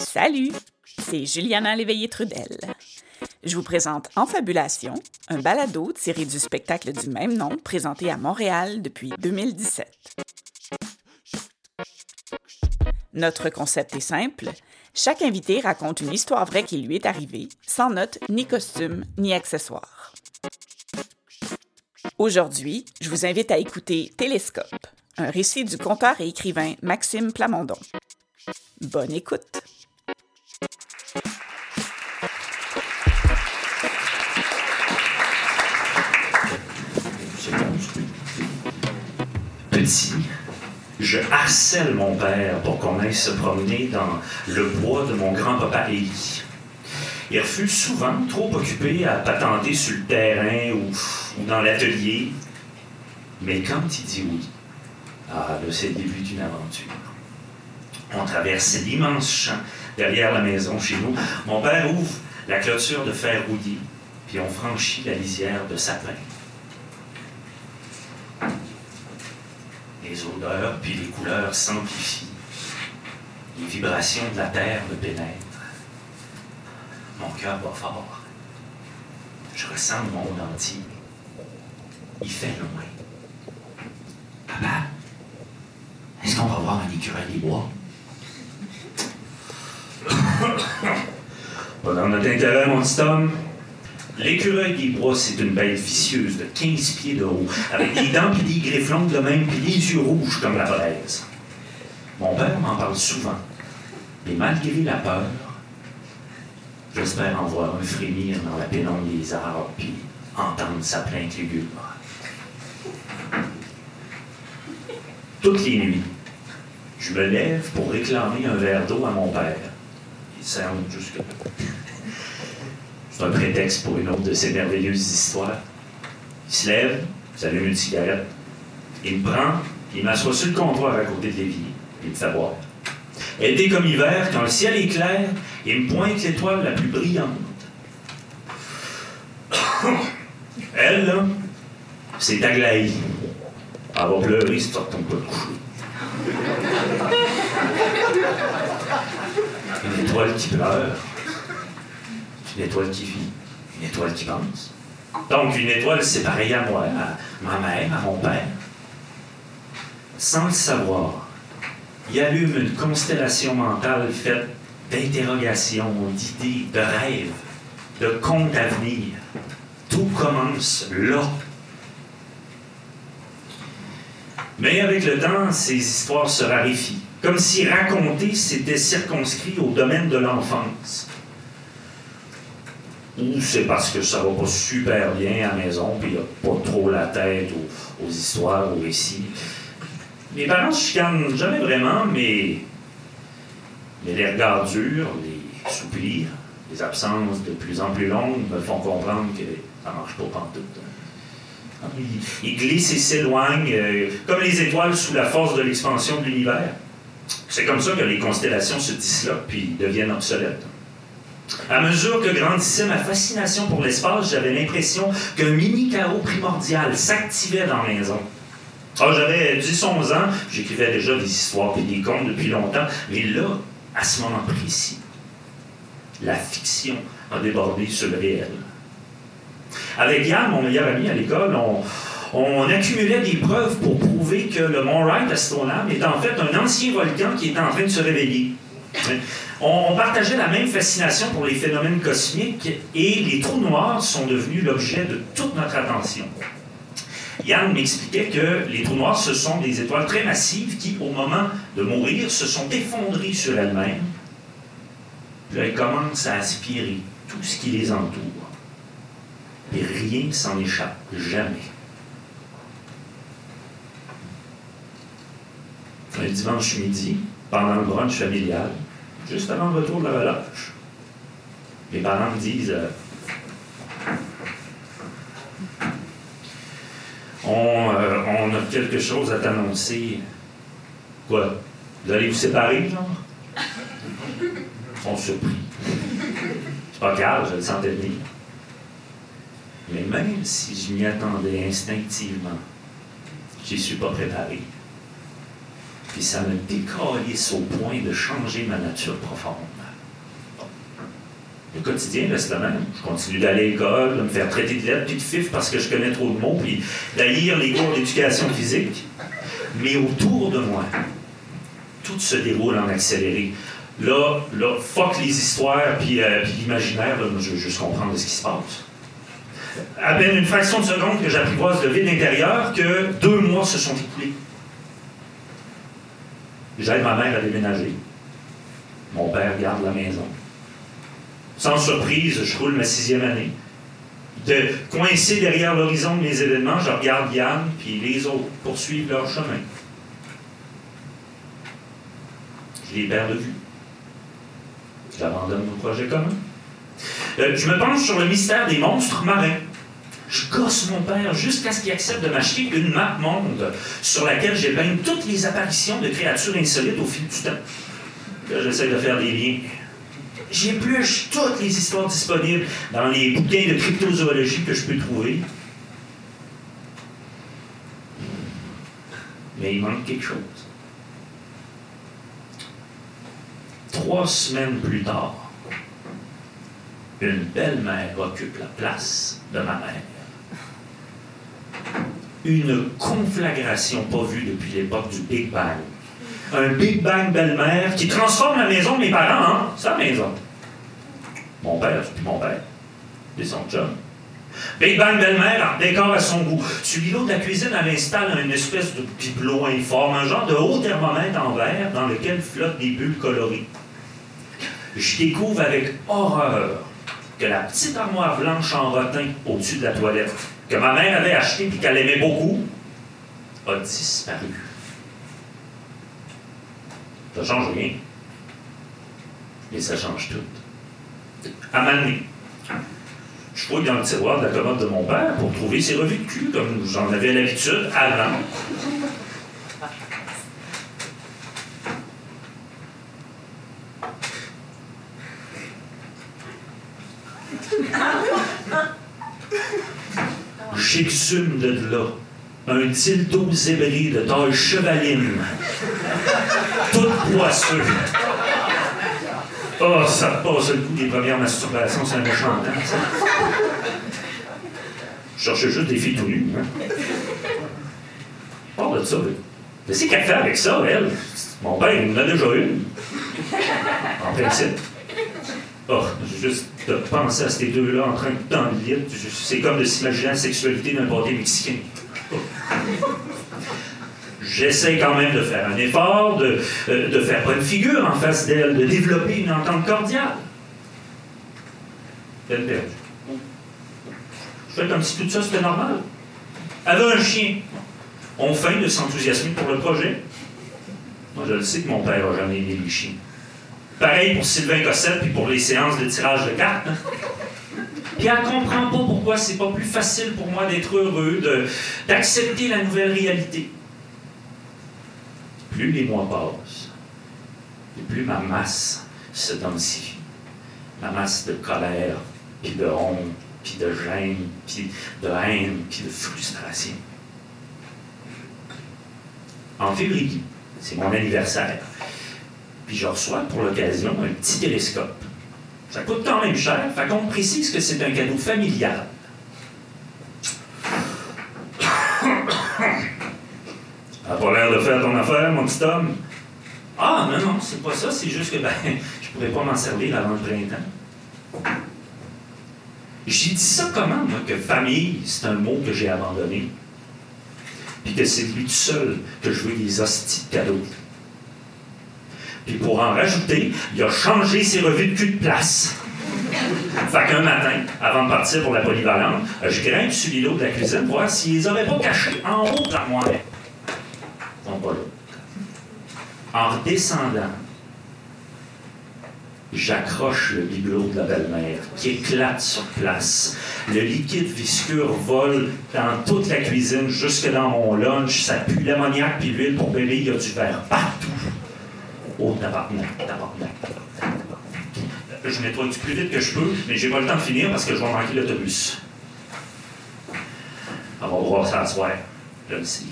Salut, c'est Juliana Léveillé-Trudel. Je vous présente En Fabulation, un balado tiré du spectacle du même nom présenté à Montréal depuis 2017. Notre concept est simple. Chaque invité raconte une histoire vraie qui lui est arrivée, sans notes, ni costumes, ni accessoires. Aujourd'hui, je vous invite à écouter Télescope, un récit du conteur et écrivain Maxime Plamondon. Bonne écoute! Petit, je harcèle mon père pour qu'on aille se promener dans le bois de mon grand-papa Élie. Il refuse souvent, trop occupé à patenter sur le terrain ou dans l'atelier. Mais quand il dit oui, là c'est le début d'une aventure. On traverse l'immense champ derrière la maison chez nous. Mon père ouvre la clôture de fer rouillé, puis on franchit la lisière de sapin. Les odeurs puis les couleurs s'amplifient. Les vibrations de la terre me pénètrent. Mon cœur bat fort. Je ressens le monde entier. Il fait loin. Papa, est-ce qu'on va voir un écureuil des bois? Pas dans notre intérêt, mon petit homme. L'écureuil des bois, c'est une bête vicieuse de 15 pieds de haut, avec des dents pis des griffes longues de même pis les yeux rouges comme la braise. Mon père m'en parle souvent, mais malgré la peur, j'espère en voir un frémir dans la pénombre des arbres puis entendre sa plainte lugubre. Toutes les nuits, je me lève pour réclamer un verre d'eau à mon père. Il s'en doute jusque-là. C'est un prétexte pour une autre de ces merveilleuses histoires. Il se lève, s'allume une cigarette. Il me prend, il m'assoit sur le comptoir à côté de l'évier. Il me fait boire. Été comme hiver, quand le ciel est clair, il me pointe l'étoile la plus brillante. Elle, là, c'est Aglaé. Elle va pleurer si tu ne retombes pas de coucher. Une étoile qui pleure. Une étoile qui vit, une étoile qui pense. Donc, une étoile, c'est pareil à moi, à ma mère, à mon père. Sans le savoir, il allume une constellation mentale faite d'interrogations, d'idées, de rêves, de contes à venir. Tout commence là. Mais avec le temps, ces histoires se raréfient, comme si raconter s'était circonscrit au domaine de l'enfance. Ou c'est parce que ça va pas super bien à la maison, puis il a pas trop la tête aux histoires, aux récits. Mes parents se chicanent jamais vraiment, mais les regards durs, les soupirs, les absences de plus en plus longues me font comprendre que ça marche pas pantoute. Ils glissent et s'éloignent, comme les étoiles sous la force de l'expansion de l'univers. C'est comme ça que les constellations se disloquent puis deviennent obsolètes. À mesure que grandissait ma fascination pour l'espace, j'avais l'impression qu'un mini-chaos primordial s'activait dans la maison. Alors, j'avais 10-11 ans, j'écrivais déjà des histoires et des contes depuis longtemps, mais là, à ce moment précis, la fiction a débordé sur le réel. Avec Yann, mon meilleur ami à l'école, on accumulait des preuves pour prouver que le mont Wright à Stoneham est en fait un ancien volcan qui est en train de se réveiller. On partageait la même fascination pour les phénomènes cosmiques et les trous noirs sont devenus l'objet de toute notre attention. Yann m'expliquait que les trous noirs, ce sont des étoiles très massives qui, au moment de mourir, se sont effondrées sur elles-mêmes. Puis elles commencent à aspirer tout ce qui les entoure. Et rien ne s'en échappe, jamais. Un dimanche midi, pendant le brunch familial, juste avant le retour de la relâche, mes parents me disent on a quelque chose à t'annoncer. Quoi? Vous allez vous séparer, genre? On se prie. C'est pas grave, je le sentais venir. Mais même si je m'y attendais instinctivement, j'y suis pas préparé. Puis ça me décalisse au point de changer ma nature profonde. le quotidien, c'est le même. Je continue d'aller à l'école, de me faire traiter de lettres, puis de fif parce que je connais trop de mots, puis d'haïr les cours d'éducation physique. Mais autour de moi, tout se déroule en accéléré. Là, fuck les histoires, puis l'imaginaire, là, je veux juste comprendre ce qui se passe. À peine une fraction de seconde que j'apprivoise le vide intérieur, que 2 mois se sont écoulés. J'aide ma mère à déménager. Mon père garde la maison. Sans surprise, je roule ma 6e année. Coincé derrière l'horizon de mes événements, je regarde Yann, puis les autres poursuivent leur chemin. Je les perds de vue. J'abandonne mon projet commun. Je me penche sur le mystère des monstres marins. Je gosse mon père jusqu'à ce qu'il accepte de m'acheter une map monde sur laquelle j'épingle toutes les apparitions de créatures insolites au fil du temps. Là, j'essaie de faire des liens. J'épluche toutes les histoires disponibles dans les bouquins de cryptozoologie que je peux trouver. Mais il manque quelque chose. 3 semaines plus tard, une belle-mère occupe la place de ma mère. Une conflagration pas vue depuis l'époque du Big Bang. Un Big Bang belle-mère qui transforme la maison de mes parents en sa maison. Mon père, c'est plus mon père, c'est son chum. Big Bang belle-mère en décore à son goût. Sur l'îlot de la cuisine, elle installe une espèce de bibelot informe, un genre de haut thermomètre en verre dans lequel flottent des bulles colorées. Je découvre avec horreur que la petite armoire blanche en rotin au-dessus de la toilette, que ma mère avait achetée et qu'elle aimait beaucoup, a disparu. Ça ne change rien. Mais ça change tout. À ma nez, je fouille dans le tiroir de la commode de mon père pour trouver ses revues de cul, comme j'en avais l'habitude avant. J'exhume de là un dildo zébré de taille chevaline, tout poisseux. Oh, ça passe le coup des premières masturbations, c'est un méchant temps, ça. Je cherchais juste des filles tout nues. Hein? Parle de ça, mais c'est qu'elle fait avec ça, elle. Mon père, il en a déjà une. En principe. Oh, juste de penser à ces deux-là en train de tendre le lit, c'est comme de s'imaginer la sexualité d'un pâté mexicain. Oh. J'essaie quand même de faire un effort, de faire bonne figure en face d'elle, de développer une entente cordiale. Elle perd. Je fais comme si tout ça c'était normal. Elle a un chien. On feint de s'enthousiasmer pour le projet. Moi, je le sais que mon père n'a jamais aimé les chiens. Pareil pour Sylvain Cossette puis pour les séances de tirage de cartes. Puis elle comprend pas pourquoi c'est pas plus facile pour moi d'être heureux, d'accepter la nouvelle réalité. Plus les mois passent, et plus ma masse se densifie. Ma masse de colère, puis de honte, puis de gêne, puis de haine, puis de frustration. En février, c'est mon anniversaire. Puis je reçois pour l'occasion un petit télescope. Ça coûte quand même cher, fait qu'on précise que c'est un cadeau familial. T'as pas l'air de faire ton affaire, mon petit homme? Ah, non, c'est pas ça, c'est juste que je pourrais pas m'en servir avant le printemps. J'ai dit ça comment, moi, que famille, c'est un mot que j'ai abandonné. Puis que c'est lui tout seul que je veux des hosties de cadeaux. Puis pour en rajouter, il a changé ses revues de cul de place. Fait qu'un matin, avant de partir pour la polyvalente, je grimpe sur l'îlot de la cuisine pour voir s'ils les auraient pas cachés en haut de l'armoire. Ils sont pas là. En redescendant, j'accroche le bibelot de la belle-mère qui éclate sur place. Le liquide visqueux vole dans toute la cuisine, jusque dans mon lunch. Ça pue l'ammoniaque puis l'huile pour bébé, il y a du verre partout. Oh, tabarnak. Je nettoie du plus vite que je peux, mais j'ai pas le temps de finir parce que je vais manquer l'autobus. On va voir ça à soir, je le sais.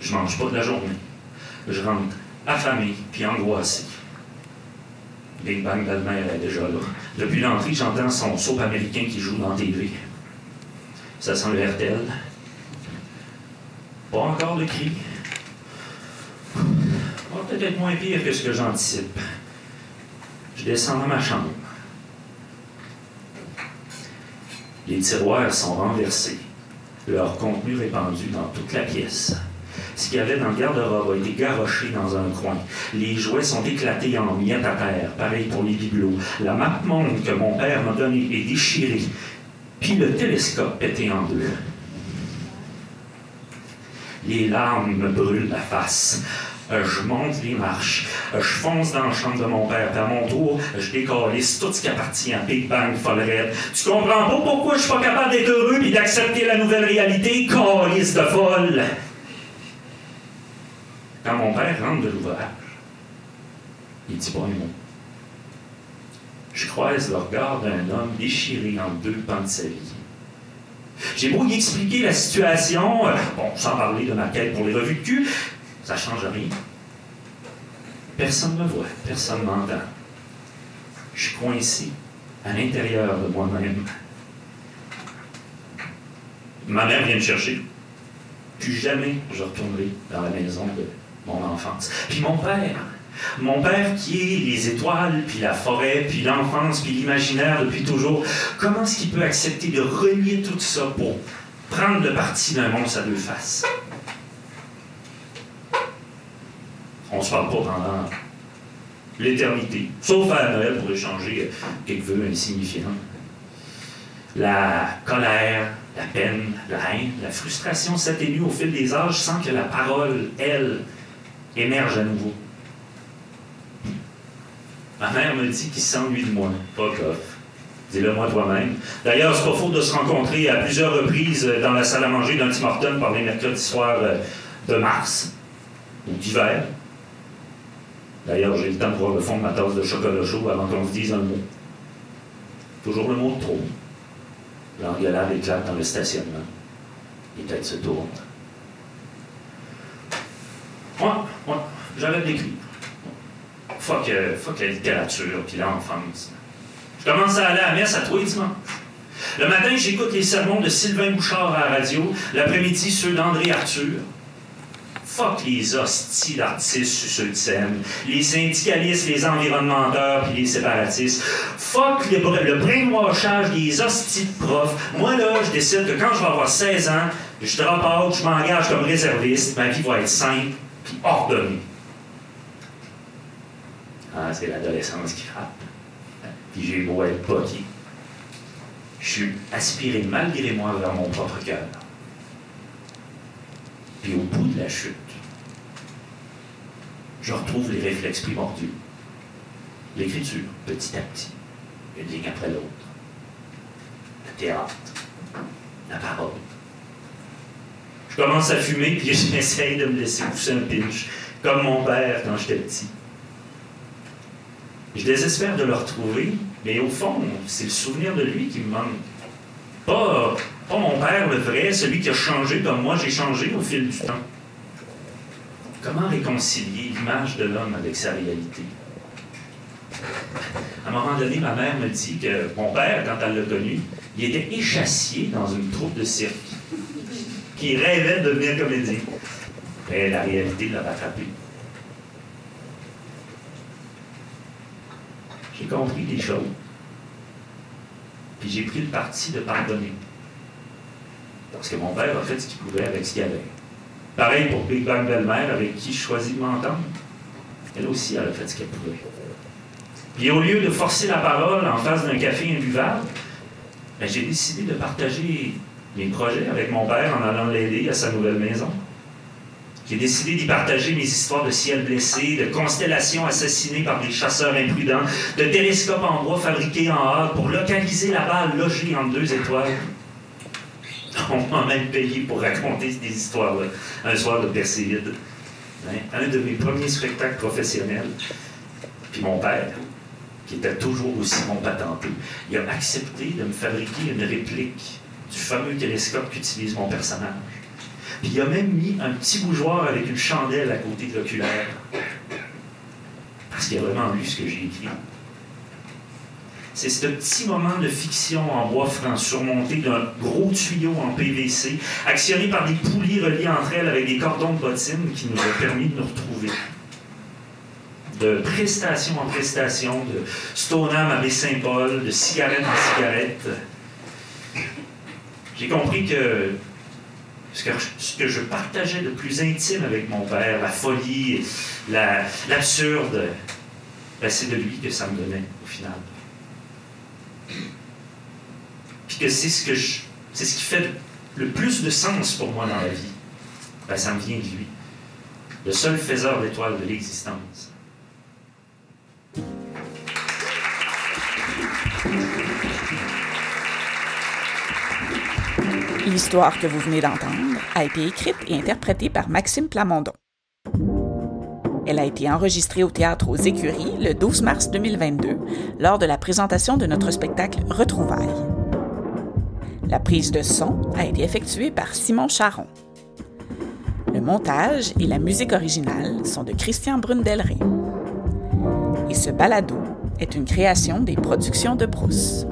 Je mange pas de la journée. Je rentre affamé puis angoissé. Big Bang d'Allemagne est déjà là. Depuis l'entrée, j'entends son soap américain qui joue dans TV. Ça sent le RTL. Pas encore de cri. Oh, peut-être moins pire que ce que j'anticipe. Je descends dans ma chambre. Les tiroirs sont renversés, leur contenu répandu dans toute la pièce. Ce qu'il y avait dans le garde-robe a été garoché dans un coin. Les jouets sont éclatés en miettes à terre, pareil pour les bibelots. La map-monde que mon père m'a donnée est déchirée, puis le télescope pété en deux. Les larmes me brûlent la face. Je monte les marches. Je fonce dans la chambre de mon père. Puis à mon tour, je décalisse tout ce qui appartient à Big Bang Folle Raide. Tu comprends pas pourquoi je suis pas capable d'être heureux et d'accepter la nouvelle réalité? Calisse de folle! Quand mon père rentre de l'ouvrage, il dit pas un mot. Je croise le regard d'un homme déchiré en deux pans de sa vie. J'ai beau y expliquer la situation, bon, sans parler de ma quête pour les revues de cul, ça ne change rien. Personne ne me voit, personne ne m'entend. Je suis coincé à l'intérieur de moi-même. Ma mère vient me chercher. Plus jamais je retournerai dans la maison de mon enfance. Puis mon père qui est les étoiles, puis la forêt, puis l'enfance, puis l'imaginaire depuis toujours, comment est-ce qu'il peut accepter de relier tout ça pour prendre le parti d'un monstre à deux faces? On se parle pas pendant l'éternité, sauf à Noël pour échanger quelques vœux insignifiants. La colère, la peine, la haine, la frustration s'atténue au fil des âges sans que la parole, elle, émerge à nouveau. Ma mère me dit qu'il s'ennuie de moi. Fuck off. Dis-le-moi toi-même. D'ailleurs, c'est pas faux de se rencontrer à plusieurs reprises dans la salle à manger d'un Tim Hortons par les mercredis soirs de mars ou d'hiver. D'ailleurs, j'ai le temps de voir le fond de ma tasse de chocolat chaud avant qu'on se dise un mot. Toujours le mot de trop. L'engueulade éclate dans le stationnement. Les têtes se tournent. Ouais, j'avais décrit. Fuck la littérature, puis l'enfance. Je commence à aller à la messe à tous les dimanches. Le matin, j'écoute les sermons de Sylvain Bouchard à la radio. L'après-midi, ceux d'André Arthur. Fuck les hosties d'artistes sur ceux de scène, les syndicalistes, les environnementeurs puis les séparatistes. Fuck le brainwashage des hosties de profs. Moi, là, je décide que quand je vais avoir 16 ans, je drop out, je m'engage comme réserviste, ma vie va être simple puis ordonnée. Ah, c'est l'adolescence qui frappe. Puis j'ai beau être poqué. Je suis aspiré malgré moi vers mon propre cœur. Puis au bout de la chute, je retrouve les réflexes primordiaux. L'écriture, petit à petit, une ligne après l'autre. Le théâtre, la parole. Je commence à fumer, puis j'essaye de me laisser pousser un pinch, comme mon père quand j'étais petit. Je désespère de le retrouver, mais au fond, c'est le souvenir de lui qui me manque. Pas mon père, le vrai, celui qui a changé comme moi, j'ai changé au fil du temps. Comment réconcilier l'image de l'homme avec sa réalité? À un moment donné, ma mère me dit que mon père, quand elle l'a connu, il était échassier dans une troupe de cirque, qui rêvait de devenir comédien. Et la réalité l'a rattrapé. J'ai compris des choses. Puis j'ai pris le parti de pardonner. Parce que mon père a fait ce qu'il pouvait avec ce qu'il avait. Pareil pour Big Bang Belle-Mère, avec qui je choisis de m'entendre. Elle aussi, elle a fait ce qu'elle pouvait. Puis au lieu de forcer la parole en face d'un café imbuvable, ben, j'ai décidé de partager mes projets avec mon père en allant l'aider à sa nouvelle maison. J'ai décidé d'y partager mes histoires de ciel blessé, de constellations assassinées par des chasseurs imprudents, de télescopes en bois fabriqués en hâte pour localiser la balle logée entre deux étoiles. On m'a même payé pour raconter des histoires-là. Un soir de Perséide, un de mes premiers spectacles professionnels. Puis mon père, qui était toujours aussi bon patenté, il a accepté de me fabriquer une réplique du fameux télescope qu'utilise mon personnage. Puis il a même mis un petit bougeoir avec une chandelle à côté de l'oculaire. Parce qu'il a vraiment lu ce que j'ai écrit. C'est ce petit moment de fiction en bois franc surmonté d'un gros tuyau en PVC, actionné par des poulies reliées entre elles avec des cordons de bottines qui nous a permis de nous retrouver. De prestation en prestation, de Stoneham à Baie-Saint-Paul, de cigarette en cigarette. J'ai compris que ce que je partageais de plus intime avec mon père, la folie, l'absurde, ben c'est de lui que ça me donnait au final. Puis que c'est ce qui fait le plus de sens pour moi dans la vie. Ben ça me vient de lui, le seul faiseur d'étoiles de l'existence. L'histoire que vous venez d'entendre a été écrite et interprétée par Maxime Plamondon. Elle a été enregistrée au Théâtre aux Écuries le 12 mars 2022 lors de la présentation de notre spectacle Retrouvailles. La prise de son a été effectuée par Simon Charon. Le montage et la musique originale sont de Christian Brundellray. Et ce balado est une création des Productions de Bruce.